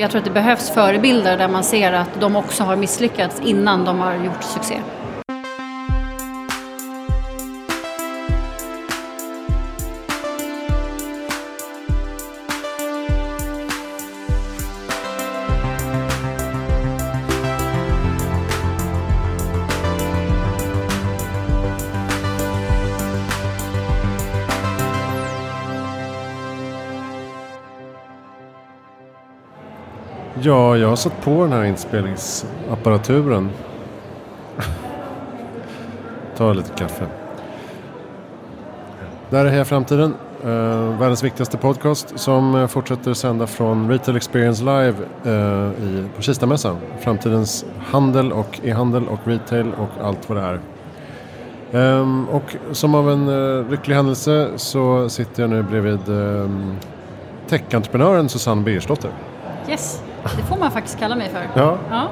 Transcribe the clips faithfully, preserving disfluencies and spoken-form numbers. Jag tror att det behövs förebilder där man ser att de också har misslyckats innan de har gjort succé. Ja, jag har satt på den här inspelningsapparaturen. Ta lite kaffe. Det här är Hej Framtiden, eh, världens viktigaste podcast som fortsätter sända från Retail Experience Live eh, i, på Kistamässan. Framtidens handel och e-handel och retail och allt vad det är. Eh, och som av en eh, lycklig händelse så sitter jag nu bredvid eh, tech-entreprenören Susanne Birsdotter. Yes, det får man faktiskt kalla mig för. Ja. Ja.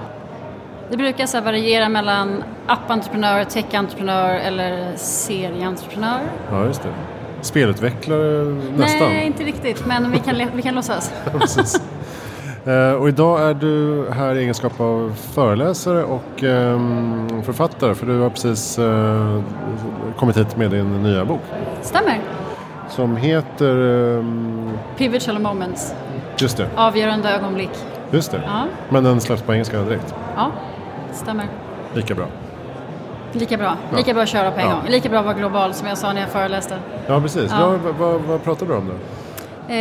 Det brukar så variera mellan appentreprenör, tech-entreprenör eller serieentreprenör. Ja, just det. Spelutvecklare nästan. Nej, inte riktigt, men vi kan, vi kan låtsas. Precis. Eh, och idag är du här i egenskap av föreläsare och eh, författare, för du har precis eh, kommit hit med din nya bok. Stämmer. Som heter... Eh, Pivotal Moments. Just det. Avgörande ögonblick. Just det. Ja. Men den släpps på engelska direkt. Ja, stämmer. Lika bra. Lika bra. Ja. Lika bra att köra på en ja. gång. Lika bra att vara global som jag sa när jag föreläste. Ja, precis. Ja. Ja, vad, vad, vad pratar du om då? Eh,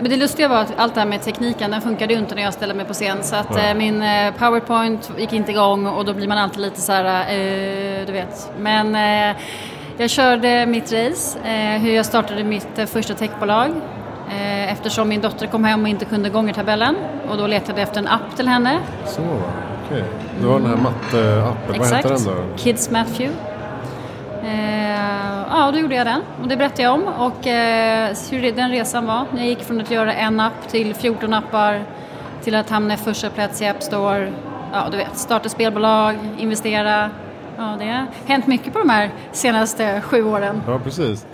men det lustiga var att allt det här med tekniken, den funkade ju inte när jag ställde mig på scen. Så att ja. eh, min eh, PowerPoint gick inte igång och då blir man alltid lite så här, eh, du vet. Men... Eh, Jag körde mitt race, eh, hur jag startade mitt eh, första techbolag eh, eftersom min dotter kom hem och inte kunde gångertabellen och då letade jag efter en app till henne. Så, okej. Okay. Det var den här matteappen, vad heter den då? Kids Mathy. Eh, ja, då gjorde jag den och det berättade jag om och eh, hur den resan var. Jag gick från att göra en app till fjorton appar till att hamna i första plats i App Store. Ja, du vet, starta spelbolag, investera. Ja, det har hänt mycket på de här senaste sju åren. Ja, precis.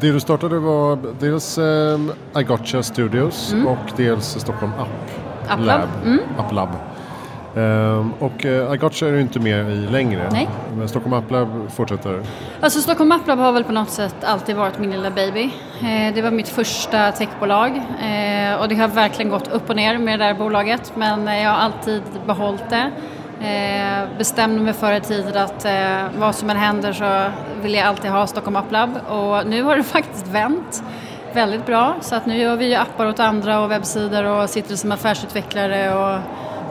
Det du startade var dels eh, iGotcha Studios mm. och dels Stockholm App App Lab. Mm. App Lab. Ehm, och eh, iGotcha är du inte med i längre. Nej. Men Stockholm App Lab fortsätter. Alltså Stockholm App Lab har väl på något sätt alltid varit min lilla baby. Ehm, det var mitt första techbolag. Ehm, och det har verkligen gått upp och ner med det där bolaget. Men jag har alltid behållit det. Eh, bestämde mig förr i tiden att eh, vad som än händer så vill jag alltid ha Stockholm App Lab och nu har det faktiskt vänt väldigt bra så att nu gör vi appar åt andra och webbsidor och sitter som affärsutvecklare och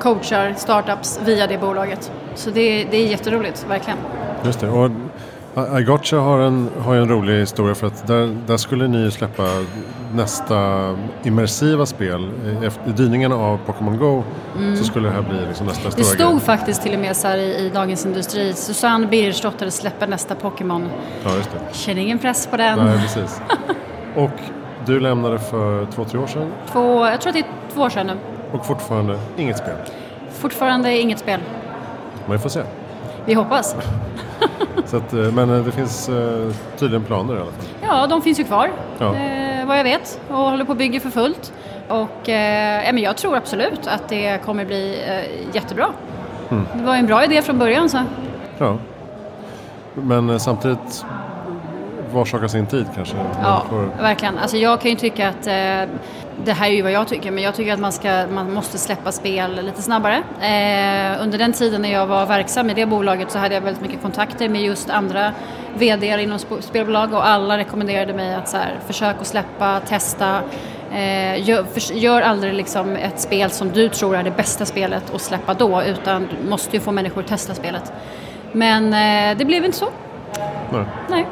coachar startups via det bolaget så det, det är jätteroligt, verkligen. Just det, och iGotcha har en, har en rolig historia för att där, där skulle ni släppa nästa immersiva spel efter dyningen av Pokémon Go mm. så skulle det här bli liksom nästa stora. Det stod grej. Faktiskt till och med så här i, i Dagens Industri Susanne Birsdotter släpper nästa Pokémon. Ja, just det. Känner ingen press på den. Nej, precis. Och du lämnade för två, tre år sedan? Två, jag tror att det är två år sedan nu. Och fortfarande inget spel? Fortfarande inget spel. Men vi får se. Vi hoppas. Så att, men det finns tydligen planer i alla fall. Ja, de finns ju kvar. Ja. Eh, vad jag vet. Och håller på och bygger för fullt. Och eh, jag tror absolut att det kommer bli eh, jättebra. Mm. Det var en bra idé från början. Så. Ja. Men eh, samtidigt varsaka sin tid kanske. Ja, får... verkligen. Alltså, jag kan ju tycka att eh, det här är ju vad jag tycker, men jag tycker att man, ska, man måste släppa spel lite snabbare. Eh, under den tiden när jag var verksam i det bolaget så hade jag väldigt mycket kontakter med just andra vd:ar inom sp- spelbolag och alla rekommenderade mig att så här, försök att släppa, testa. Eh, gör, för, gör aldrig liksom ett spel som du tror är det bästa spelet och släppa då, utan du måste ju få människor att testa spelet. Men eh, det blev inte så. Nej. Nej.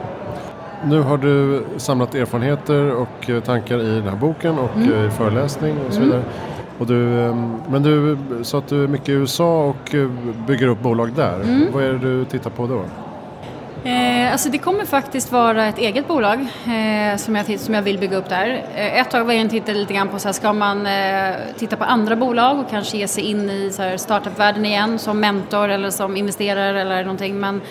Nu har du samlat erfarenheter och tankar i den här boken och mm. i föreläsning och så vidare. Mm. Och du, men du sa att du är mycket i U S A och bygger upp bolag där. Mm. Vad är det du tittar på då? Eh, alltså det kommer faktiskt vara ett eget bolag eh, som, jag, som jag vill bygga upp där. Eh, ett tag var jag tittade lite grann på så här, ska man eh, titta på andra bolag och kanske ge sig in i så här, startup-världen igen som mentor eller som investerare eller någonting. Men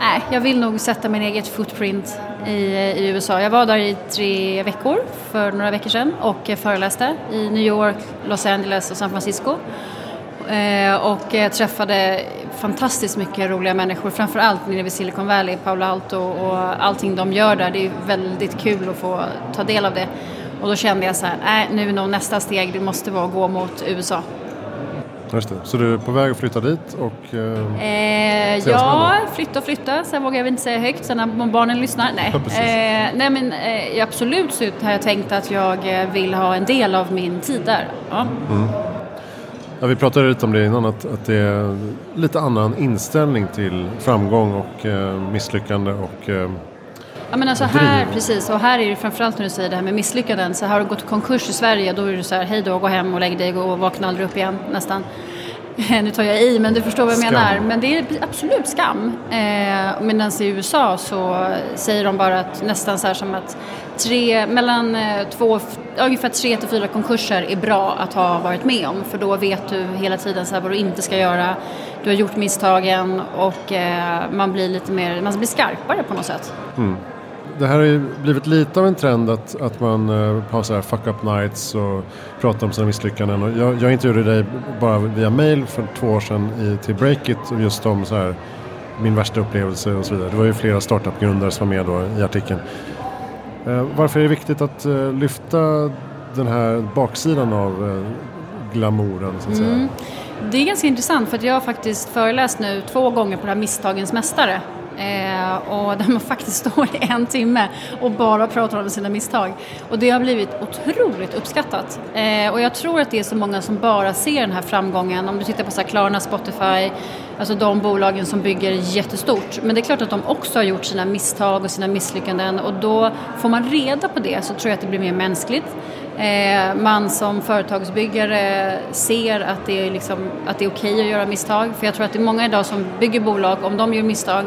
Nej, jag vill nog sätta min eget footprint i, i U S A. Jag var där i tre veckor för några veckor sedan och föreläste i New York, Los Angeles och San Francisco. Och jag träffade fantastiskt mycket roliga människor, framförallt nere vid Silicon Valley, Palo Alto och allting de gör där. Det är väldigt kul att få ta del av det. Och då kände jag så här, nej, nu är nog nästa steg, det måste vara att gå mot U S A. Just det. Så du är på väg att flytta dit? Och, eh, eh, ja, flytta och flytta. Sen vågar jag inte säga högt, sen när barnen lyssnar. Nej, ja, eh, nej men eh, absolut så har jag tänkt att jag vill ha en del av min tid där. Ja. Mm. Ja, vi pratade lite om det innan, att, att det är lite annan inställning till framgång och eh, misslyckande och eh, ja, men alltså här, precis, och här är det framförallt när du säger det här med misslyckanden, så har du gått konkurs i Sverige, då är det så här, hej då, gå hem och lägg dig och vakna aldrig upp igen, nästan. Nu tar jag i, men du förstår vad jag skam. menar. Men det är absolut skam. Eh, medan i U S A så säger de bara att nästan så här som att tre, mellan två, ungefär tre till fyra konkurser är bra att ha varit med om. För då vet du hela tiden så här vad du inte ska göra. Du har gjort misstagen och eh, man blir lite mer, man blir skarpare på något sätt. Mm. Det här har ju blivit lite av en trend att, att man har så här fuck up nights och pratar om sina misslyckanden. Och jag, jag intervjuade dig bara via mail för två år sedan i, till Breakit och just om så här, min värsta upplevelse och så vidare. Det var ju flera startup-grundare som var med då i artikeln. Eh, varför är det viktigt att eh, lyfta den här baksidan av eh, glamouren så att säga? Mm. Det är ganska intressant för att jag har faktiskt föreläst nu två gånger på det här misstagens mästare. Eh, och där man faktiskt står i en timme och bara pratar om sina misstag, och det har blivit otroligt uppskattat eh, och jag tror att det är så många som bara ser den här framgången. Om du tittar på så här Klarna, Spotify, alltså de bolagen som bygger jättestort, men det är klart att de också har gjort sina misstag och sina misslyckanden, och då får man reda på det, så tror jag att det blir mer mänskligt. Eh, man som företagsbyggare ser att det är, liksom, att det är okej att göra misstag, för jag tror att det är många idag som bygger bolag, om de gör misstag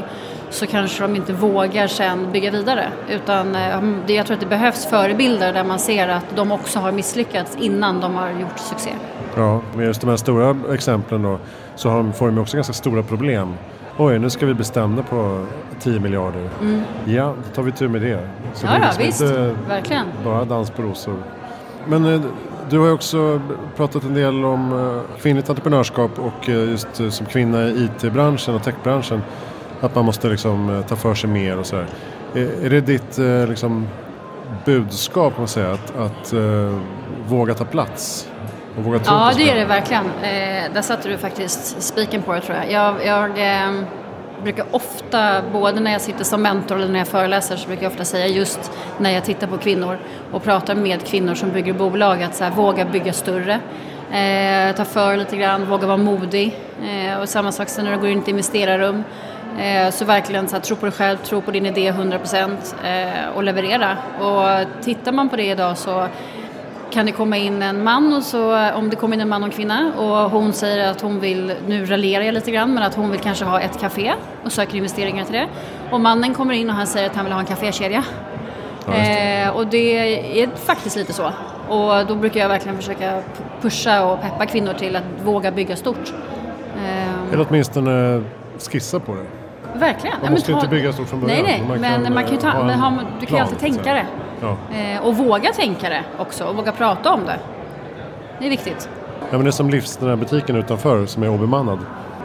så kanske de inte vågar sen bygga vidare, utan eh, jag tror att det behövs förebilder där man ser att de också har misslyckats innan de har gjort succé. Ja, med just de här stora exemplen då, så har de, får de också ganska stora problem. Oj, nu ska vi bestämma på tio miljarder. Mm. Ja, då tar vi tur med det. Så ja, det ja visst, inte verkligen. Bara dans på rosor. Men du har ju också pratat en del om kvinnligt entreprenörskap och just som kvinna i I T-branschen och techbranschen, att man måste liksom ta för sig mer och så här. Är det ditt liksom budskap, man säger, att, att uh, våga ta plats? Och våga tro ja, det är det verkligen. Eh, där satte du faktiskt spiken på det, tror jag. Jag, jag eh, brukar ofta, både när jag sitter som mentor eller när jag föreläser, så brukar jag ofta säga just när jag tittar på kvinnor och pratar med kvinnor som bygger bolag, att så här, våga bygga större. Eh, ta för lite grann, våga vara modig. Eh, och samma sak när du går in till investerarrum. Så verkligen så här, tro på dig själv, tro på din idé hundra procent och leverera. Och tittar man på det idag så kan det komma in en man, och så om det kommer in en man och en kvinna och hon säger att hon vill, nu raljerar jag lite grann, men att hon vill kanske ha ett café och söker investeringar till det. Och mannen kommer in och han säger att han vill ha en kafékedja. Ja, det. Och det är faktiskt lite så. Och då brukar jag verkligen försöka pusha och peppa kvinnor till att våga bygga stort. Eller åtminstone skissa på det. Verkligen. Man måste ja, men ta... inte bygga stort från början. Nej, nej. Man kan, men man kan ju ta... ha men har... du kan ju alltid tänka det. Ja. Eh, och våga tänka det också. Och våga prata om det. Det är viktigt. Ja, men det är som livs, den här butiken utanför som är obemannad.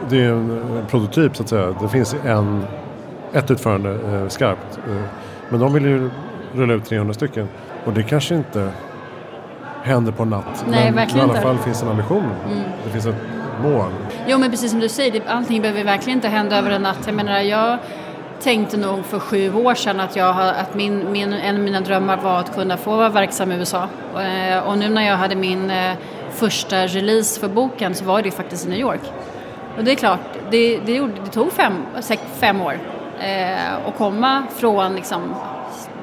Det är en prototyp, så att säga. Det finns en, ett utförande eh, skarpt. Eh, men de vill ju rulla ut trehundra stycken. Och det kanske inte händer på en natt. Nej, men verkligen inte. I alla fall finns en ambition. Mm. Det finns ett mål. Jo, men precis som du säger, allting behöver verkligen inte hända över en natt. Jag menar, jag tänkte nog för sju år sedan att, jag, att min, min, en av mina drömmar var att kunna få vara verksam i U S A. Och, och nu när jag hade min första release för boken så var det faktiskt i New York. Och det är klart, det, det, gjorde, det tog fem, sex, fem år eh, att komma från liksom,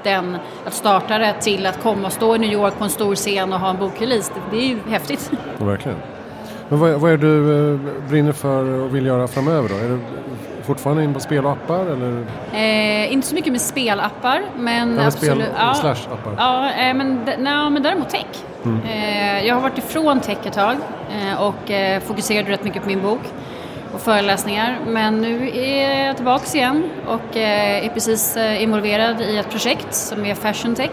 den, att starta det till att komma och stå i New York på en stor scen och ha en bokrelease. Det, det är ju häftigt. Ja, verkligen. Men vad, vad är du brinner för och vill göra framöver då? Är du fortfarande in på spelappar? Eller? Eh, inte så mycket med spelappar, men nej, absolut. Spel ja, slash appar. Ja, eh, men, d- nej, men däremot tech. Mm. Eh, jag har varit ifrån tech ett tag eh, och eh, fokuserade rätt mycket på min bok. och föreläsningar. Men nu är jag tillbaks igen och är precis involverad i ett projekt som är fashion tech.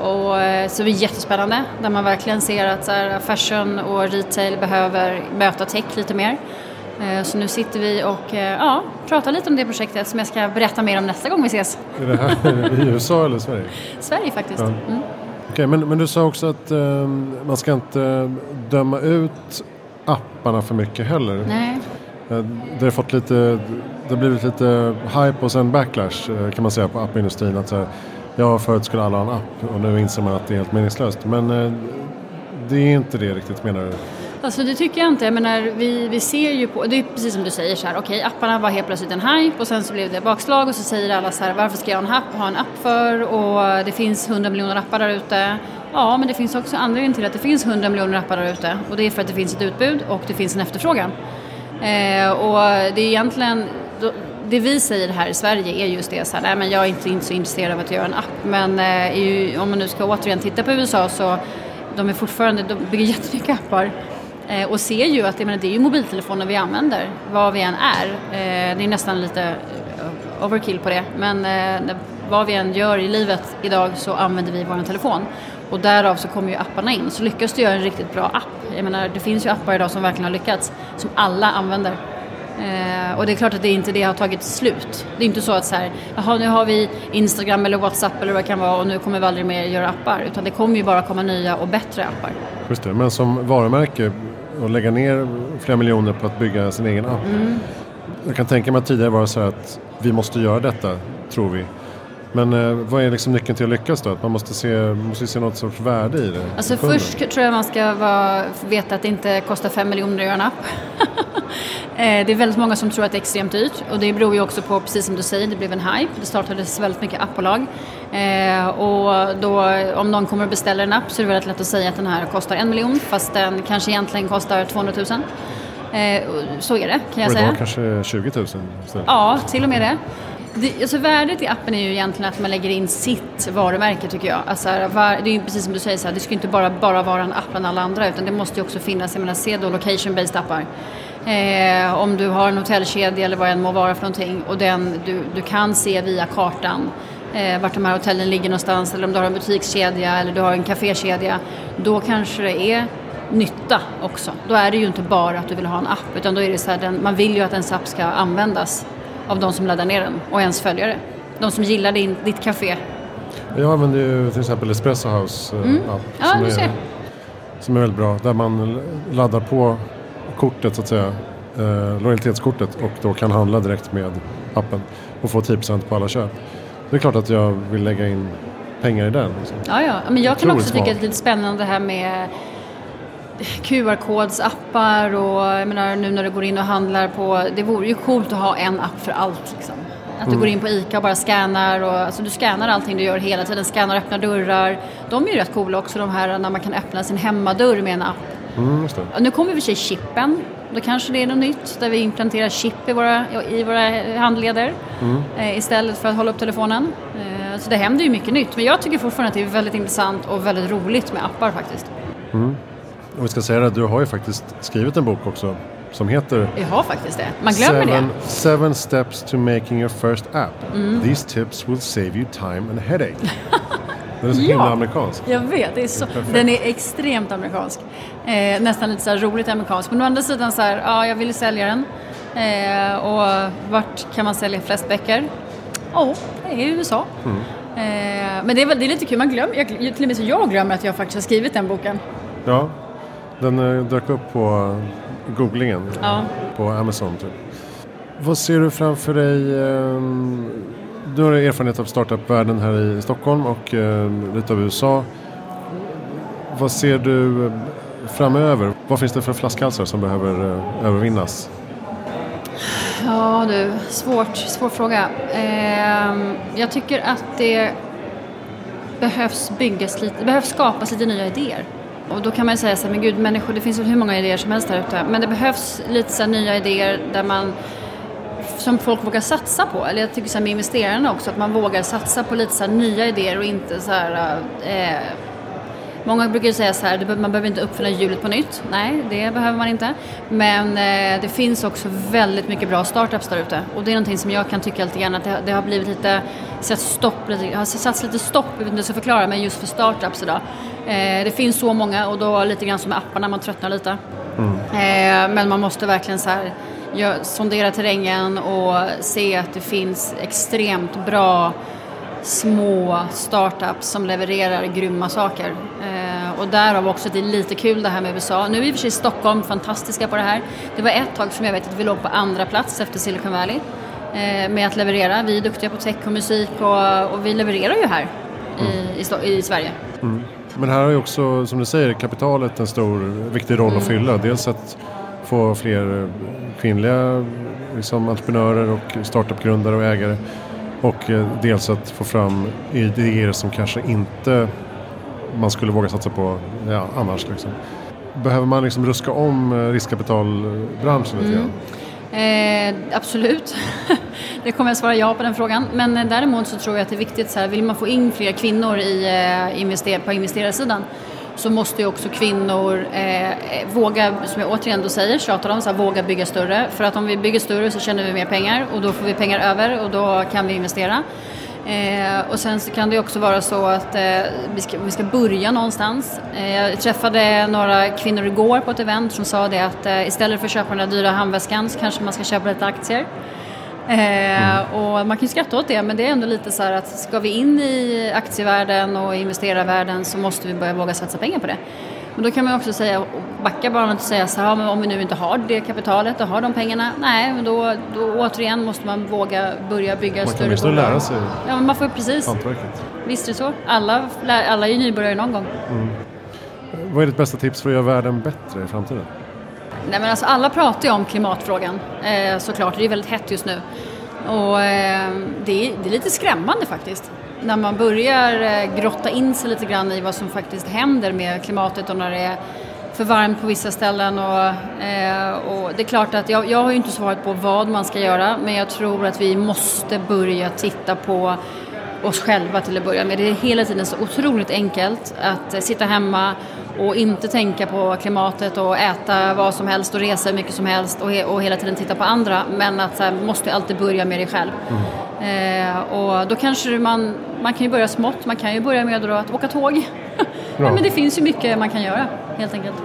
Och så det är jättespännande där man verkligen ser att så här, fashion och retail behöver möta tech lite mer. Så nu sitter vi och ja, pratar lite om det projektet som jag ska berätta mer om nästa gång vi ses. Är det här i U S A eller Sverige? Sverige faktiskt. Ja. Mm. Okej, men, men du sa också att eh, man ska inte döma ut apparna för mycket heller. Nej. Det har fått lite, det blivit lite hype och sen backlash kan man säga på appindustrin. Att så här, ja, förut skulle alla ha en app och nu inser man att det är helt meningslöst. Men eh, det är inte det riktigt, menar du? Alltså det tycker jag inte. Jag menar, vi, vi ser ju på, det är precis som du säger så här, okej, okay, apparna var helt plötsligt en hype och sen så blev det bakslag och så säger alla så här, varför ska jag ha en app, ha en app för, och det finns hundra miljoner appar där ute. Ja, men det finns också anledningen till att det finns hundra miljoner appar där ute, och det är för att det finns ett utbud och det finns en efterfrågan. Eh, och det är egentligen, det vi säger här i Sverige är just det så här, nej men jag är inte, inte så intresserad av att göra en app, men eh, ju, om man nu ska återigen titta på U S A så de är fortfarande, de bygger jättemycket appar. Och ser ju att menar, det är ju mobiltelefoner vi använder, vad vi än är. Det är nästan lite overkill på det. Men vad vi än gör i livet idag så använder vi vår telefon. Och därav så kommer ju apparna in. Så lyckas du göra en riktigt bra app. Jag menar, det finns ju appar idag som verkligen har lyckats. Som alla använder. Och det är klart att det inte det har tagit slut. Det är inte så att så här, jaha, nu har vi Instagram eller WhatsApp eller vad det kan vara och nu kommer vi aldrig mer göra appar. Utan det kommer ju bara komma nya och bättre appar. Just det, men som varumärke och lägga ner flera miljoner på att bygga sin egen app. Mm. Jag kan tänka mig att tidigare var det så här att vi måste göra detta, tror vi. Men eh, vad är liksom nyckeln till att lyckas då? Att man måste se, måste se något sorts värde i det. Alltså först tror jag man ska vara, veta att det inte kostar fem miljoner att göra en app. Det är väldigt många som tror att det är extremt dyrt. Och det beror ju också på, precis som du säger, det blev en hype. Det startades väldigt mycket appbolag. Eh, och då, om någon kommer och beställer en app så är det väldigt lätt att säga att den här kostar en miljon. Fast den kanske egentligen kostar tvåhundratusen. Eh, så är det, kan jag och säga. Och kanske tjugotusen. Så. Ja, till och med det. Det, alltså värdet i appen är ju egentligen att man lägger in sitt varumärke, tycker jag. Alltså, var, det är ju precis som du säger, så här, det ska inte bara, bara vara en app än alla andra, utan det måste ju också finnas, jag menar, se då location-based appar. Eh, om du har en hotellkedja eller vad det än må vara för någonting, och den, du, du kan se via kartan eh, vart de här hotellen ligger någonstans, eller om du har en butikskedja eller du har en kafékedja, då kanske det är nytta också. Då är det ju inte bara att du vill ha en app, utan då är det så här, den, man vill ju att ens app ska användas av de som laddar ner den och ens följare. De som gillar din, ditt café. Jag använder ju till exempel Espresso House mm. app ja, som, är, som är väldigt bra. Där man laddar på kortet, så att säga, eh, lojalitetskortet, och då kan handla direkt med appen och få tio procent på alla köp. Det är klart att jag vill lägga in pengar i den. Liksom. Ja, ja. Men jag, jag kan också smart. tycka att det är lite spännande det här med Q R-kodsappar, och jag menar, nu när du går in och handlar på, det vore ju coolt att ha en app för allt liksom. Att du mm. går in på Ica och bara scannar, och alltså, du scannar allting du gör hela tiden, scannar och öppnar dörrar. De är ju rätt coola också, de här när man kan öppna sin hemmadörr med en app. Mm, just det. Nu kommer vi till chippen. Då kanske det är något nytt där vi implanterar chip i våra, i våra handleder mm. eh, istället för att hålla upp telefonen. Eh, så det händer ju mycket nytt, men jag tycker fortfarande att det är väldigt intressant och väldigt roligt med appar faktiskt. Mm. Och vi ska säga att du har ju faktiskt skrivit en bok också som heter... Jag har faktiskt det. Man glömmer seven, det. Seven steps to making your first app. Mm. These tips will save you time and headache. Den är så himla ja, amerikansk. Jag vet. Det är så, det är den är extremt amerikansk. Eh, nästan lite så här roligt amerikansk. Men å andra sidan så här, ja, jag vill sälja den. Eh, och vart kan man sälja flest böcker? Åh, oh, det är U S A. Mm. Eh, men det är, väl, det är lite kul. Man glömmer, jag, till och med så jag glömmer att jag faktiskt har skrivit den boken. Ja. Den dök upp på googlingen ja. på Amazon typ. Vad ser du framför dig? Du har erfarenhet av startup-världen här i Stockholm och lite av U S A. Vad ser du framöver? Vad finns det för flaskhalsar som behöver övervinnas? Ja du, svårt, svår fråga. Jag tycker att det behövs byggas lite, det behövs skapas lite nya idéer. Och då kan man ju säga så här, men gud, människor, det finns väl hur många idéer som helst där ute. Men det behövs lite så här nya idéer där man, som folk vågar satsa på. Eller jag tycker så här med investerarna också, att man vågar satsa på lite så här nya idéer och inte så här... Eh, Många brukar ju säga så här, man behöver inte uppfinna hjulet på nytt. Nej, det behöver man inte. Men det finns också väldigt mycket bra startups där ute. Och det är någonting som jag kan tycka lite grann att det har blivit lite, sett stopp, lite, har satts lite stopp, jag vet inte hur jag ska förklara, men just för startups idag. Det finns så många och då lite grann som med apparna, man tröttnar lite. Mm. Men man måste verkligen så här, sondera terrängen och se att det finns extremt bra små startups som levererar grymma saker. Eh, och där har vi också, det är lite kul det här med U S A. Nu är vi i och för sig Stockholm fantastiska på det här. Det var ett tag som jag vet att vi låg på andra plats efter Silicon Valley eh, med att leverera. Vi är duktiga på tech och musik och, och vi levererar ju här i, mm. i, i Sverige. Mm. Men här har ju också, som du säger, kapitalet en stor, viktig roll mm. att fylla. Dels att få fler kvinnliga liksom, entreprenörer och startupgrundare och ägare. Och dels att få fram idéer som kanske inte man skulle våga satsa på ja, annars. Liksom. Behöver man liksom ruska om riskkapitalbranschen lite grann? Mm. Eh, absolut. Det kommer jag svara ja på den frågan. Men däremot så tror jag att det är viktigt så här, vill man få in fler kvinnor i, eh, invester- på investerarsidan så måste ju också kvinnor eh, våga, som jag återigen då säger, tjatar om, så här, våga bygga större. För att om vi bygger större så tjänar vi mer pengar och då får vi pengar över och då kan vi investera. Eh, och sen så kan det också vara så att eh, vi, ska, vi ska börja någonstans. Eh, jag träffade några kvinnor igår på ett event som sa det att eh, istället för att köpa den där dyra handväskan så kanske man ska köpa lite aktier. Eh, och man kan ju skratta åt det, men det är ändå lite så här att ska vi in i aktievärlden och investerarvärlden så måste vi börja våga satsa pengar på det. Men då kan man också säga, backa bara och säga så här, men om vi nu inte har det kapitalet och har de pengarna, nej, men då, då återigen måste man våga börja bygga man större. Man kan ju lära sig. Ja, men man får precis. Antverket. Visst är det så? Alla, alla är ju nybörjare någon gång. Mm. Vad är ditt bästa tips för att göra världen bättre i framtiden? Nej, men alltså alla pratar ju om klimatfrågan eh, såklart, det är väldigt hett just nu och eh, det, är, det är lite skrämmande faktiskt när man börjar eh, grotta in sig lite grann i vad som faktiskt händer med klimatet och när det är för varmt på vissa ställen och, eh, och det är klart att jag, jag har ju inte svarat på vad man ska göra, men jag tror att vi måste börja titta på oss själva till att börja med. Det är hela tiden så otroligt enkelt att sitta hemma och inte tänka på klimatet och äta vad som helst och resa hur mycket som helst och, he- och hela tiden titta på andra, men att så här, måste alltid börja med dig själv. Mm. Eh, och då kanske man man kan ju börja smått, man kan ju börja med att åka tåg. Nej, men det finns ju mycket man kan göra helt enkelt.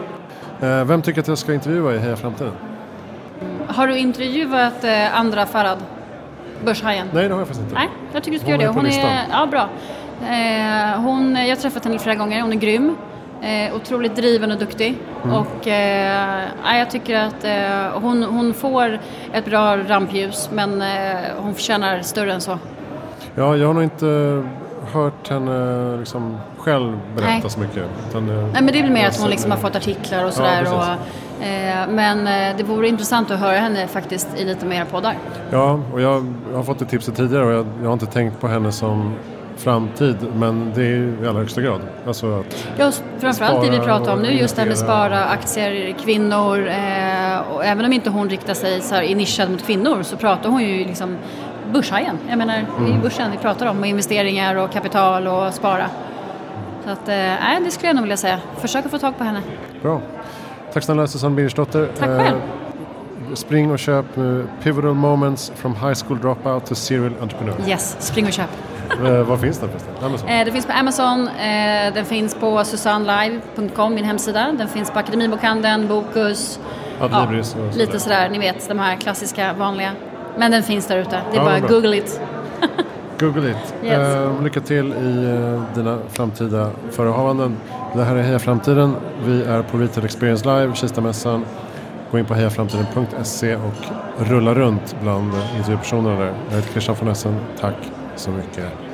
Eh, vem tycker att jag ska intervjua i Hej Framtiden? Har du intervjuat eh, andra Farad? Börshajen? Nej, det har jag faktiskt inte. Nej, jag tycker du ska hon göra det. Hon är, är ja, bra. Eh, hon, jag har träffat henne flera gånger, hon är grym. Eh, otroligt driven och duktig. Mm. Och eh, jag tycker att eh, hon, hon får ett bra rampljus, men eh, hon förtjänar större än så. Ja, jag har nog inte hört henne liksom själv berätta Nej. så mycket. Utan, Nej, men det är väl mer att hon liksom har fått artiklar och sådär. Ja, och, eh, men eh, det vore intressant att höra henne faktiskt i lite mer poddar. Ja, och jag, jag har fått ett tips tidigare och jag, jag har inte tänkt på henne som framtid, men det är ju i allra högsta grad. Alltså att ja, framförallt det vi pratar om nu, just det här med spara, aktier, kvinnor. Eh, och även om inte hon riktar sig så här i nischad mot kvinnor så pratar hon ju liksom börshajen. Jag menar, mm. det är ju börsen vi pratar om och investeringar och kapital och spara. Så att, nej, eh, det skulle jag nog vilja säga. Försök att få tag på henne. Bra. Tack snälla Susanne Birsdotter. Tack själv. Eh, spring och köp Pivotal Moments from High School Dropout to Serial Entrepreneur. Yes, spring och köp. Vad finns den förresten? Amazon? Eh, det finns på Amazon, eh, den finns på susanne live punkt com, min hemsida. Den finns på Akademibokhanden, Bokus, ja, lite sådär, ni vet, de här klassiska, vanliga. Men den finns där ute, det är ja, bara bra. Google it. Google it. Yes. Eh, lycka till i eh, dina framtida förehavanden. Det här är Heja Framtiden, vi är på Retail Experience Live, Kistamässan. Gå in på heja framtiden punkt se och rulla runt bland intervjupersonerna där. Jag heter Christian von Essen, tack så mycket.